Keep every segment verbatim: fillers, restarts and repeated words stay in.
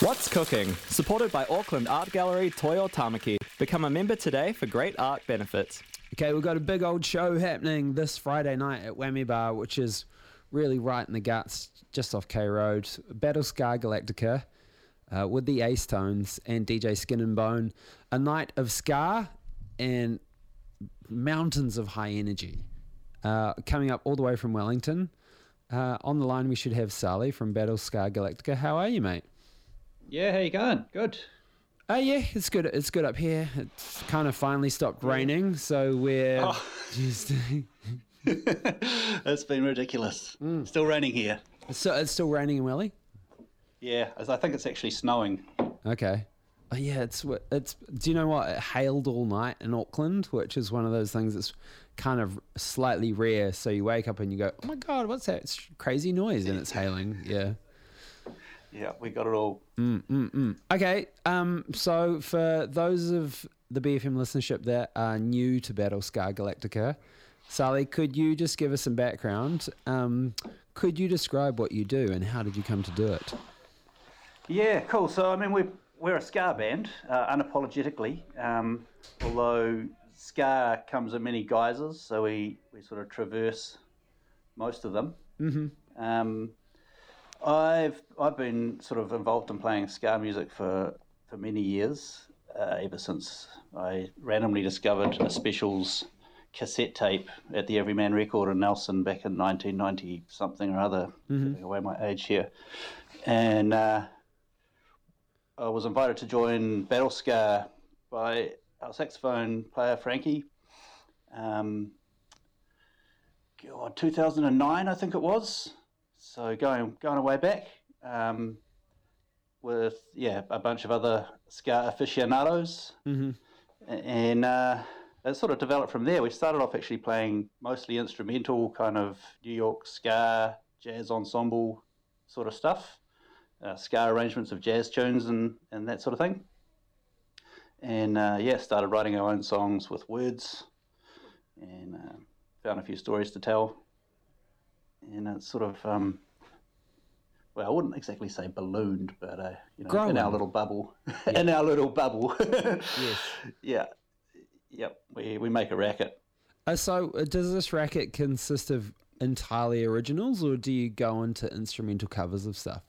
What's Cooking? Supported by Auckland Art Gallery Toi o Tāmaki. Become a member today for great art benefits. Okay, we've got a big old show happening this Friday night at Whammy Bar, which is really right in the guts, just off K Road. Battleska Galactica uh, with the Ace Tones and D J Skin and Bone. A night of ska and mountains of high energy. Uh, coming up all the way from Wellington. Uh, on the line, we should have Saali from Battleska Galactica. How are you, mate? Yeah, how you going? Good. Oh uh, yeah, it's good. It's good up here. It's kind of finally stopped raining, so we're oh. just. It's been ridiculous. Mm. Still raining here. So it's still raining in Welly? Yeah, I think it's actually snowing. Okay. Oh yeah, it's it's. Do you know what? It hailed all night in Auckland, which is one of those things that's kind of slightly rare. So you wake up and you go, "Oh my god, what's that? It's crazy noise!" And it's hailing. Yeah. Yeah, we got it all. Mm, mm, mm. Okay, um, so for those of the B F M listenership that are new to Battleska Galactica, Saali, could you just give us some background? Um, could you describe what you do and how did you come to do it? Yeah, cool. So, I mean, we're, we're a ska band, uh, unapologetically, um, although ska comes in many guises, so we, we sort of traverse most of them. Mm-hmm. Um, I've I've been sort of involved in playing ska music for, for many years, uh, ever since I randomly discovered a Specials cassette tape at the Everyman Record in Nelson back in nineteen ninety something or other, mm-hmm. giving away my age here, and uh, I was invited to join Battleska by our saxophone player Frankie. Um, God, two thousand nine I think it was. So going going way back um, with yeah a bunch of other ska aficionados, mm-hmm. and uh, it sort of developed from there. We started off actually playing mostly instrumental kind of New York ska jazz ensemble sort of stuff, uh, ska arrangements of jazz tunes and, and that sort of thing. And uh, yeah, started writing our own songs with words, and uh, found a few stories to tell. And it's sort of, um, well, I wouldn't exactly say ballooned, but, uh, you know, growing. in our little bubble. Yeah. In our little bubble. Yes. Yeah. Yep. We we make a racket. Uh, so uh, does this racket consist of entirely originals, or do you go into instrumental covers of stuff?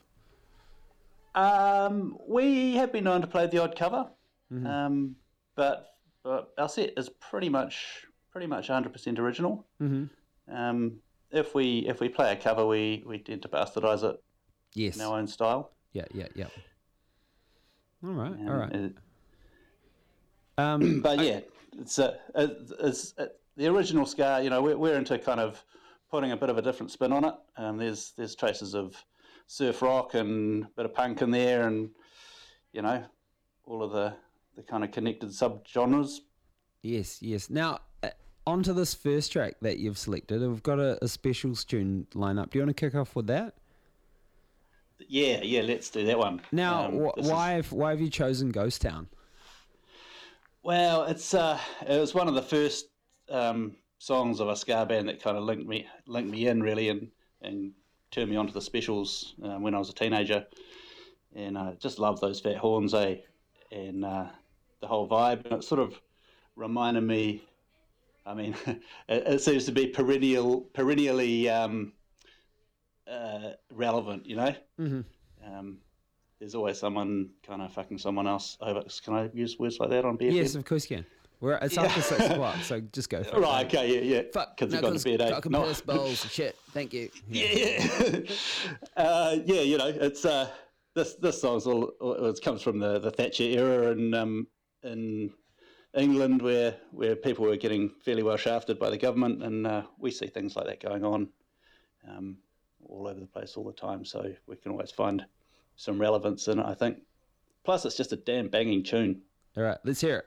Um, we have been known to play the odd cover, mm-hmm. um, but, but our set is pretty much pretty much one hundred percent original. Mm-hmm. Um If we if we play a cover, we, we tend to bastardise it yes. in our own style. Yeah, yeah, yeah. All right, um, all right. Uh, um, but yeah, it's a, it's a, the original ska. You know, we're we're into kind of putting a bit of a different spin on it. Um, there's there's traces of surf rock and a bit of punk in there, and you know, all of the the kind of connected subgenres. Yes, yes. Now. Onto this first track that you've selected, we've got a, a special tune lineup. Do you want to kick off with that? Yeah, yeah, let's do that one. Now, um, wh- why is... have why have you chosen Ghost Town? Well, it's uh, it was one of the first um, songs of a ska band that kind of linked me linked me in really, and and turned me onto the Specials um, when I was a teenager, and I just loved those fat horns, eh? And uh, the whole vibe, and it sort of reminded me. I mean, it seems to be perennial, perennially um, uh, relevant, you know? Mm-hmm. Um, there's always someone kind of fucking someone else over. Can I use words like that on B F M? Yes, of course you can. We're, it's yeah. after six o'clock, so just go for it. Right, okay, yeah, yeah. Fuck, because no, I've got to bed, eh? Fucking piss balls and shit. Thank you. Yeah, yeah. Yeah, uh, yeah you know, it's uh, this this song's all, it comes from the, the Thatcher era and um, and... England, where where people were getting fairly well shafted by the government, and uh, we see things like that going on um, all over the place all the time, so we can always find some relevance in it, I think. Plus, it's just a damn banging tune. All right, let's hear it.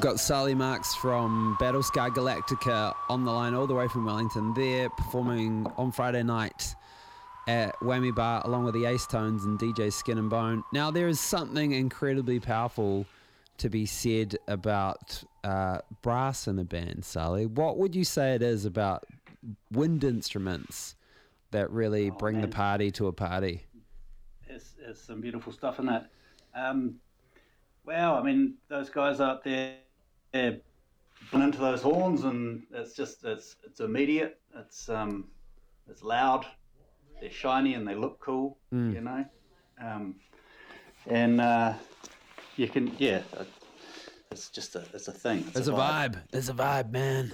Got Saali Marks from Battleska Galactica on the line all the way from Wellington. They're performing on Friday night at Whammy Bar along with the Ace Tones and D J Skin and Bone. Now, there is something incredibly powerful to be said about uh, brass in a band, Saali. What would you say it is about wind instruments that really oh, bring man. the party to a party? It's, it's some beautiful stuff, isn't it? Um, wow, I mean, those guys up there, yeah, and into those horns, and it's just it's it's immediate. It's um it's loud. They're shiny and they look cool, mm. you know. Um, and uh, you can yeah, it's just a it's a thing. It's, it's a, vibe. a vibe. It's a vibe, man.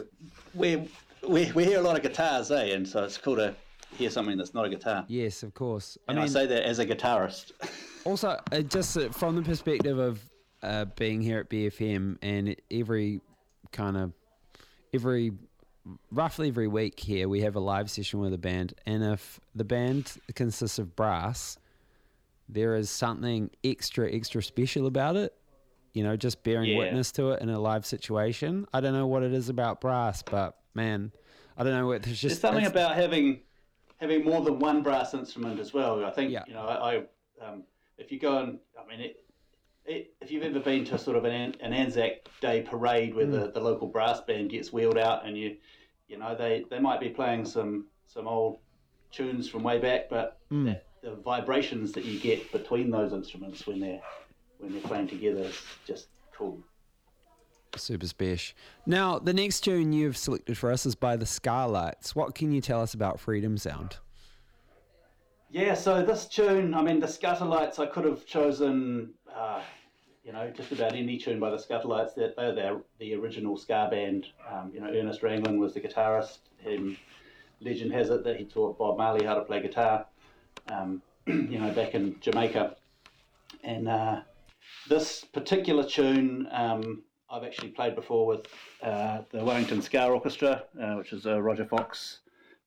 We we we hear a lot of guitars, eh? And so it's cool to hear something that's not a guitar. Yes, of course. I and mean, I say that as a guitarist. Also, uh, just uh, from the perspective of Uh, being here at B F M, and every kind of every roughly every week here we have a live session with a band, and if the band consists of brass, there is something extra extra special about it, you know, just bearing yeah. witness to it in a live situation. I don't know what it is about brass, but man, I don't know, there's just there's something about having having more than one brass instrument as well, I think. yeah. You know, I, I um, if you go and I mean it if you've ever been to sort of an, an Anzac Day parade where mm. the, the local brass band gets wheeled out, and you you know they, they might be playing some some old tunes from way back, but mm. the, the vibrations that you get between those instruments when they're when they're playing together is just cool. Super special. Now, the next tune you've selected for us is by the Scarlights. What can you tell us about Freedom Sound? Yeah, so this tune, I mean, the Skatalites, I could have chosen, uh, you know, just about any tune by the Skatalites. They're, they're the original ska band. Um, you know, Ernest Ranglin was the guitarist. He, legend has it that he taught Bob Marley how to play guitar, um, you know, back in Jamaica. And uh, this particular tune um, I've actually played before with uh, the Wellington Ska Orchestra, uh, which is a Roger Fox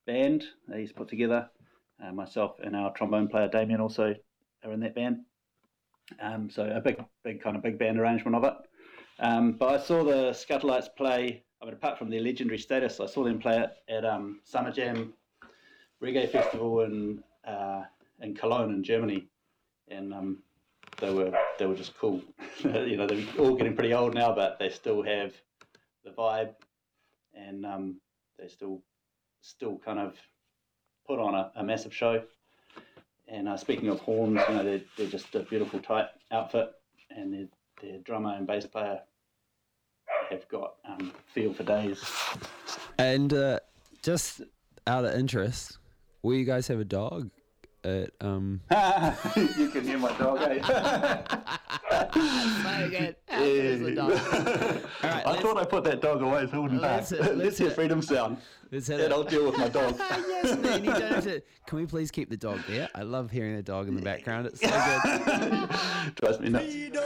band that he's put together. Uh, myself and our trombone player Damien also are in that band. Um, so a big, big kind of big band arrangement of it. Um, but I saw the Skatalites play, I mean, apart from their legendary status, I saw them play it at um, Summer Jam Reggae Festival in uh, in Cologne in Germany. And um, they were they were just cool. You know, they're all getting pretty old now, but they still have the vibe, and um, they still still kind of put on a, a massive show. And uh, speaking of horns, you know, they're, they're just a beautiful tight outfit, and their their drummer and bass player have got um, feel for days. And uh, just out of interest, will you guys have a dog? At um, you can hear my dog. Eh? That's so good. How good is the dog? All right, I thought I put that dog away, so I wouldn't let's hit, let's, let's hear Freedom Sound. Let's hit and it. I'll deal with my dog. Yes, man, you don't have to. Can we please keep the dog there? I love hearing the dog in the background. It's so good. Trust me, nuts. Freedom.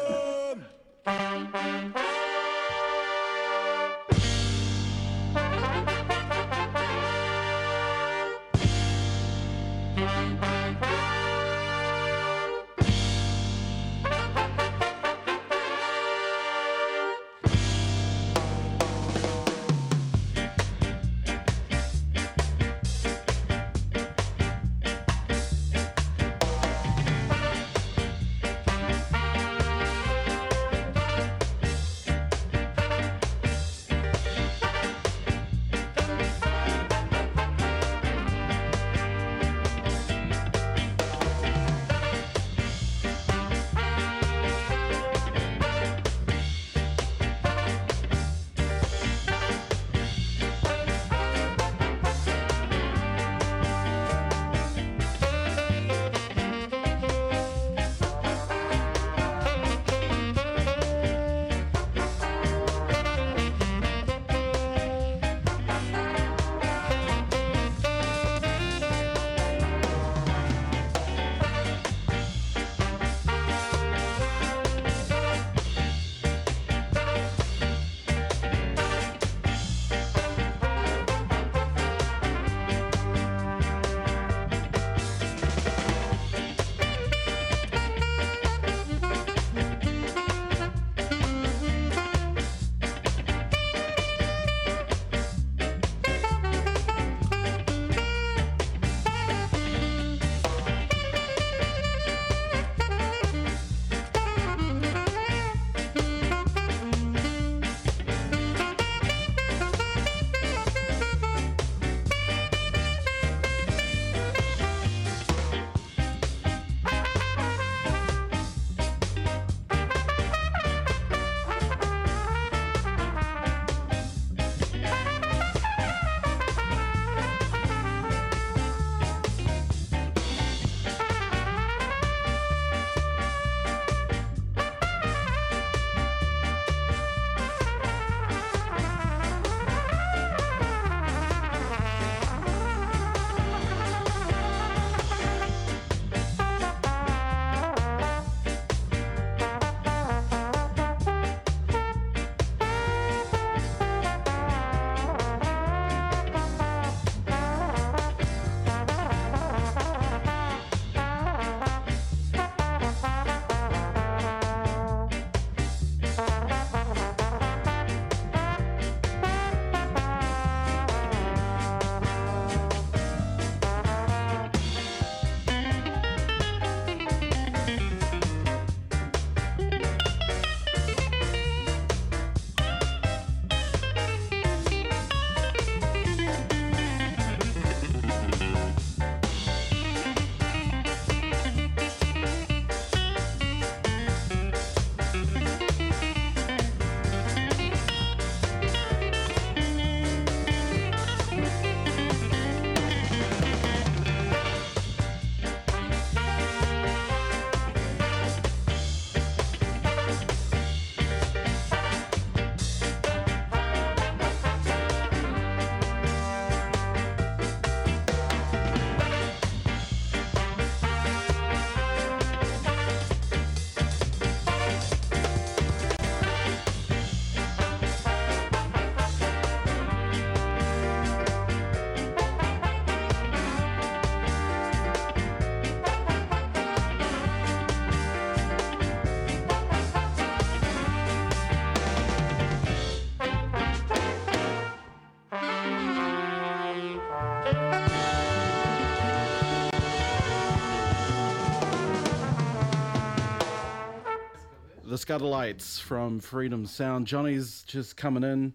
Skatalites from Freedom Sound. Johnny's just coming in.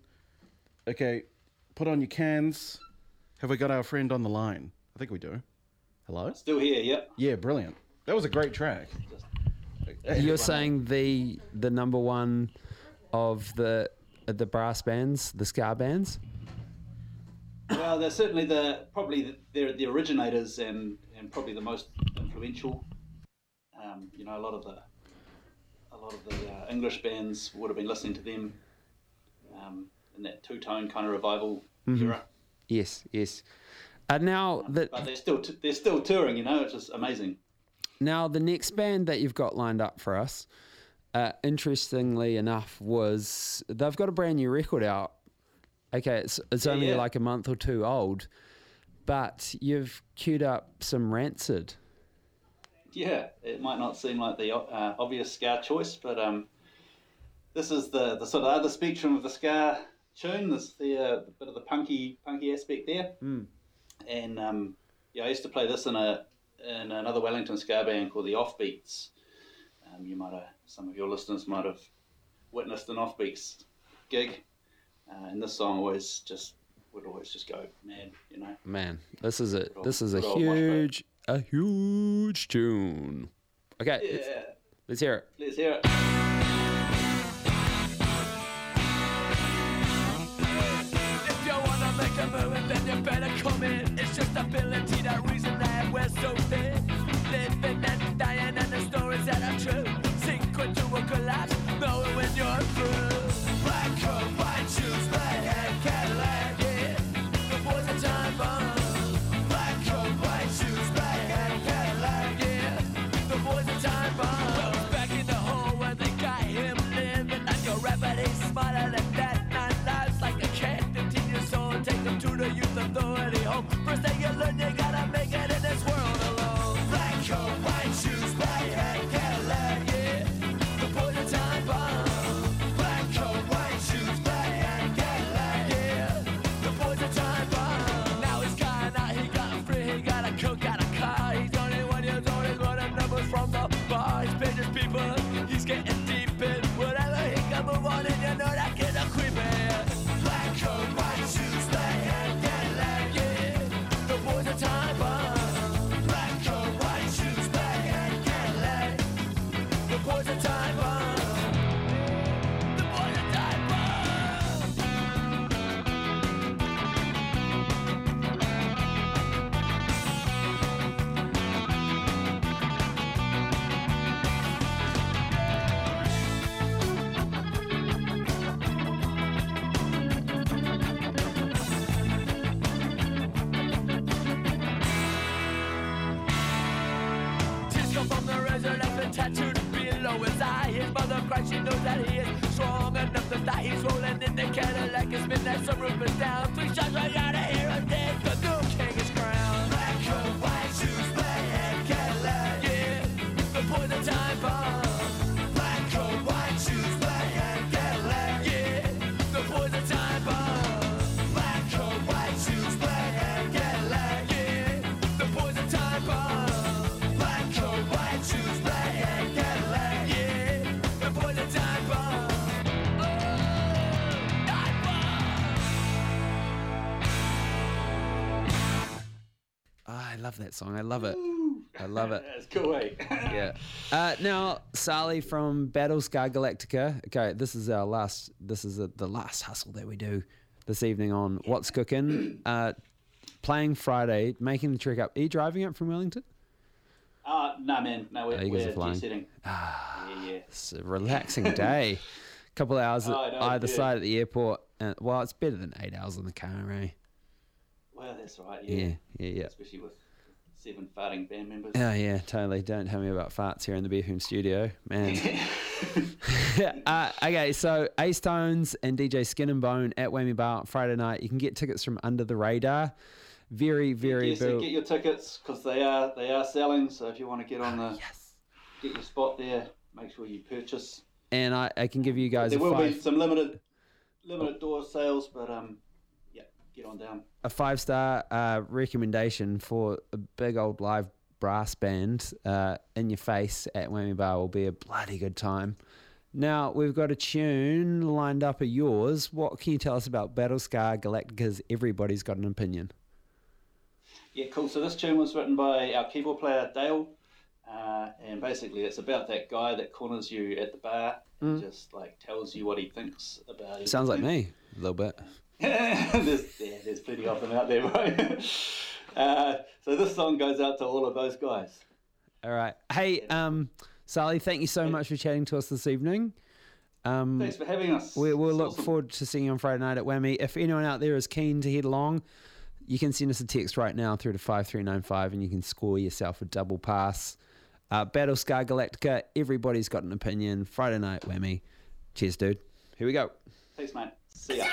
Okay, put on your cans. Have we got our friend on the line? I think we do. Hello? Still here, yep. Yeah, brilliant. That was a great track. You're saying the the number one of the the brass bands, the ska bands? Well, they're certainly the probably the, they're the originators and, and probably the most influential. Um, you know, a lot of the a lot of the uh, English bands would have been listening to them um, in that two-tone kind of revival mm-hmm. era. Yes, yes. Uh, now um, that but they're still t- they're still touring. You know, it's just amazing. Now, the next band that you've got lined up for us, uh, interestingly enough, was they've got a brand new record out. Okay, it's it's yeah, only yeah. like a month or two old, but you've queued up some Rancid. Yeah, it might not seem like the uh, obvious ska choice, but um, this is the, the sort of other spectrum of the ska tune. There's the uh, bit of the punky punky aspect there, mm. and um, yeah, I used to play this in a in another Wellington ska band called the Off Beats. Um, you might have, some of your listeners might have witnessed an Off Beats gig. Uh, and this song always just would always just go mad, you know. Man, this is it. This is a huge, a huge tune. Okay, yeah. let's, let's hear it. Let's hear it. Make a move, then you better come in. It's just ability, that reason that we're so thin. Living and dying, and the stories that are true. Sink into a collapse, knowing when you're through. Black coat, white shoes, black hat, Cadillac, yeah. The boys are time bomb. Black coat, white shoes, black hat, Cadillac, yeah. The boys are time bomb. Well, it's back in the hole where they got him living, and your reverie smarter than that. Nine lives like a cat. Take them to the youth authority home. First thing you learn, you gotta make it in this world alone. Black coat, white shoes, black hat, Cadillac, yeah. The boys are time bomb. Black coat, white shoes, black hat, Cadillac, yeah. The boys are time bomb. Now he's gone out, he got free, he got a coat, got a car. He's only one year old, he's running numbers from the bar. He's paid his people, he's getting deep in whatever he can move on, and you know that kid's a creepin'. Black coat, white shoes, black hat, Cadillac, yeah. The boys are time bomb. Black coat, white shoes, black hat, Cadillac. The boys are time bomb. The boys are time tattooed below his eye. His mother cries, she knows that he is strong enough to die. He's rolling in the Cadillac, it's midnight, some roof is down. Three shots right out of here and dead, the new king is crowned. Black coat, white shoes, black hat, Cadillac, yeah. The boys are time bomb. Black coat, white shoes, black hat, Cadillac, yeah. The boys are time bomb. Black coat, white shoes, black hat, Cadillac, yeah. The boys are time bomb. Black coat, white shoes, black I love that song. I love it. I love it. That's cool, eh? Yeah. Uh, now, Saali from Battleska Galactica. Okay, this is our last. This is a, the last hustle that we do this evening on What's Cooking. Uh, playing Friday, making the trek up. Are you driving up from Wellington? Uh no, man. No, we're, oh, we're jetting. Ah, yeah, yeah. It's a relaxing day. A couple of hours oh, no, either good. Side at the airport. Uh, well, it's better than eight hours in the car, eh? Well, that's right. Yeah, yeah, yeah. yeah. Especially with seven farting band members. Oh yeah, totally. Don't tell me about farts here in the B F M studio, man. uh, okay, so Ace Tones and D J Skin and Bone at Whammy Bar Friday night. You can get tickets from Under the Radar. Very, very. Yes, so get your tickets because they are they are selling. So if you want to get on the, yes. get your spot there. Make sure you purchase. And I, I can give you guys. But there a will five. be some limited limited oh. door sales, but um. Get on down. A five star uh, recommendation for a big old live brass band uh, in your face at Whammy Bar will be a bloody good time. Now, we've got a tune lined up of yours. What can you tell us about Battleska Galactica's Everybody's Got an Opinion? Yeah, cool. So this tune was written by our keyboard player, Dale, uh, and basically it's about that guy that corners you at the bar and mm. just, like, tells you what he thinks about it. Sounds like me, a little bit. there's, yeah, there's plenty of them out there, bro. uh, so this song goes out to all of those guys. All right. Hey, um... Saali, thank you so much for chatting to us this evening. Um, Thanks for having us. We, we'll it's look awesome. forward to seeing you on Friday night at Whammy. If anyone out there is keen to head along, you can send us a text right now through to five three nine five and you can score yourself a double pass. Uh, Battleska Galactica, Everybody's Got an Opinion, Friday night, Whammy. Cheers, dude. Here we go. Thanks, mate. See ya. No.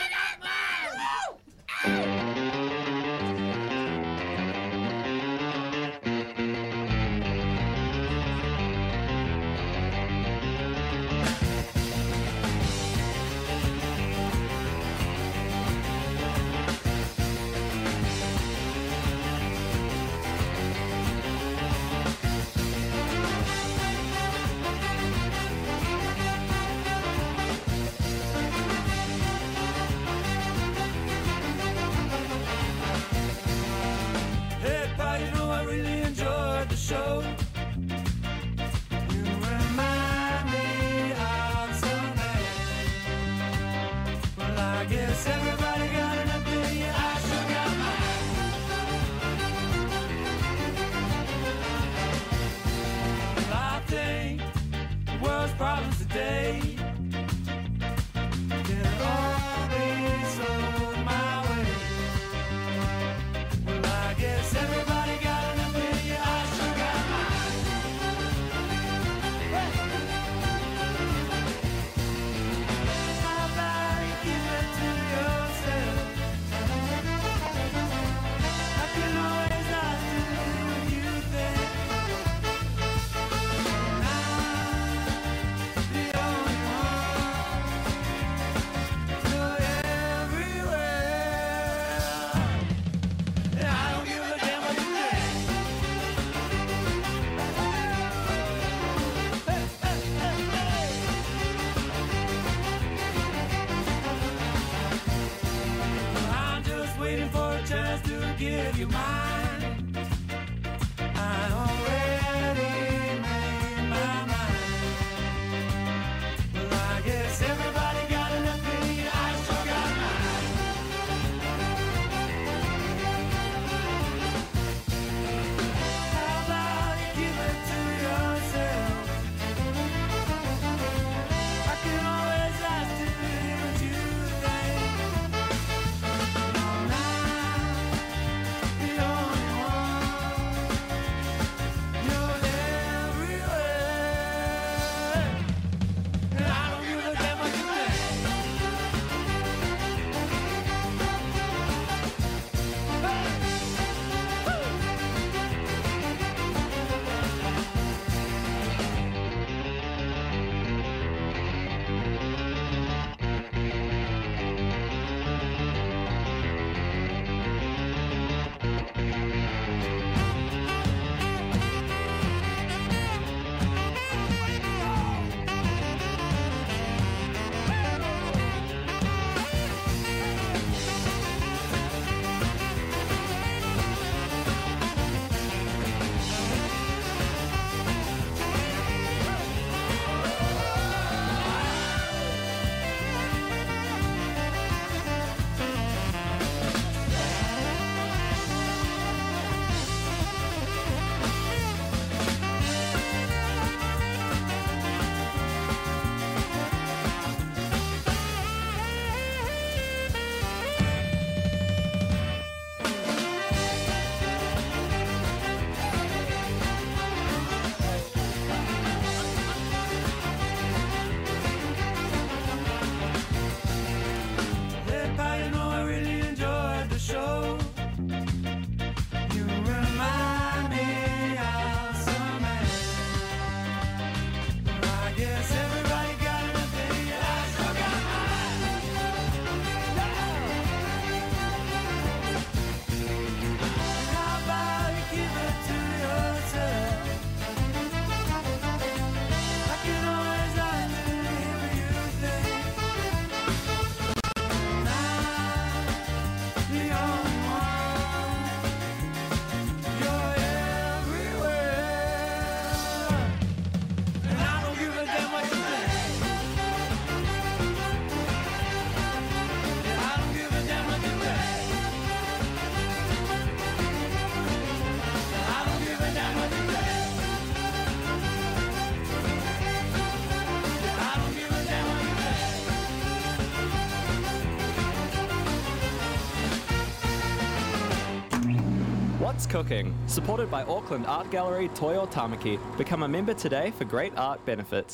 What's Cooking? Supported by Auckland Art Gallery Toi o Tāmaki. Become a member today for great art benefits.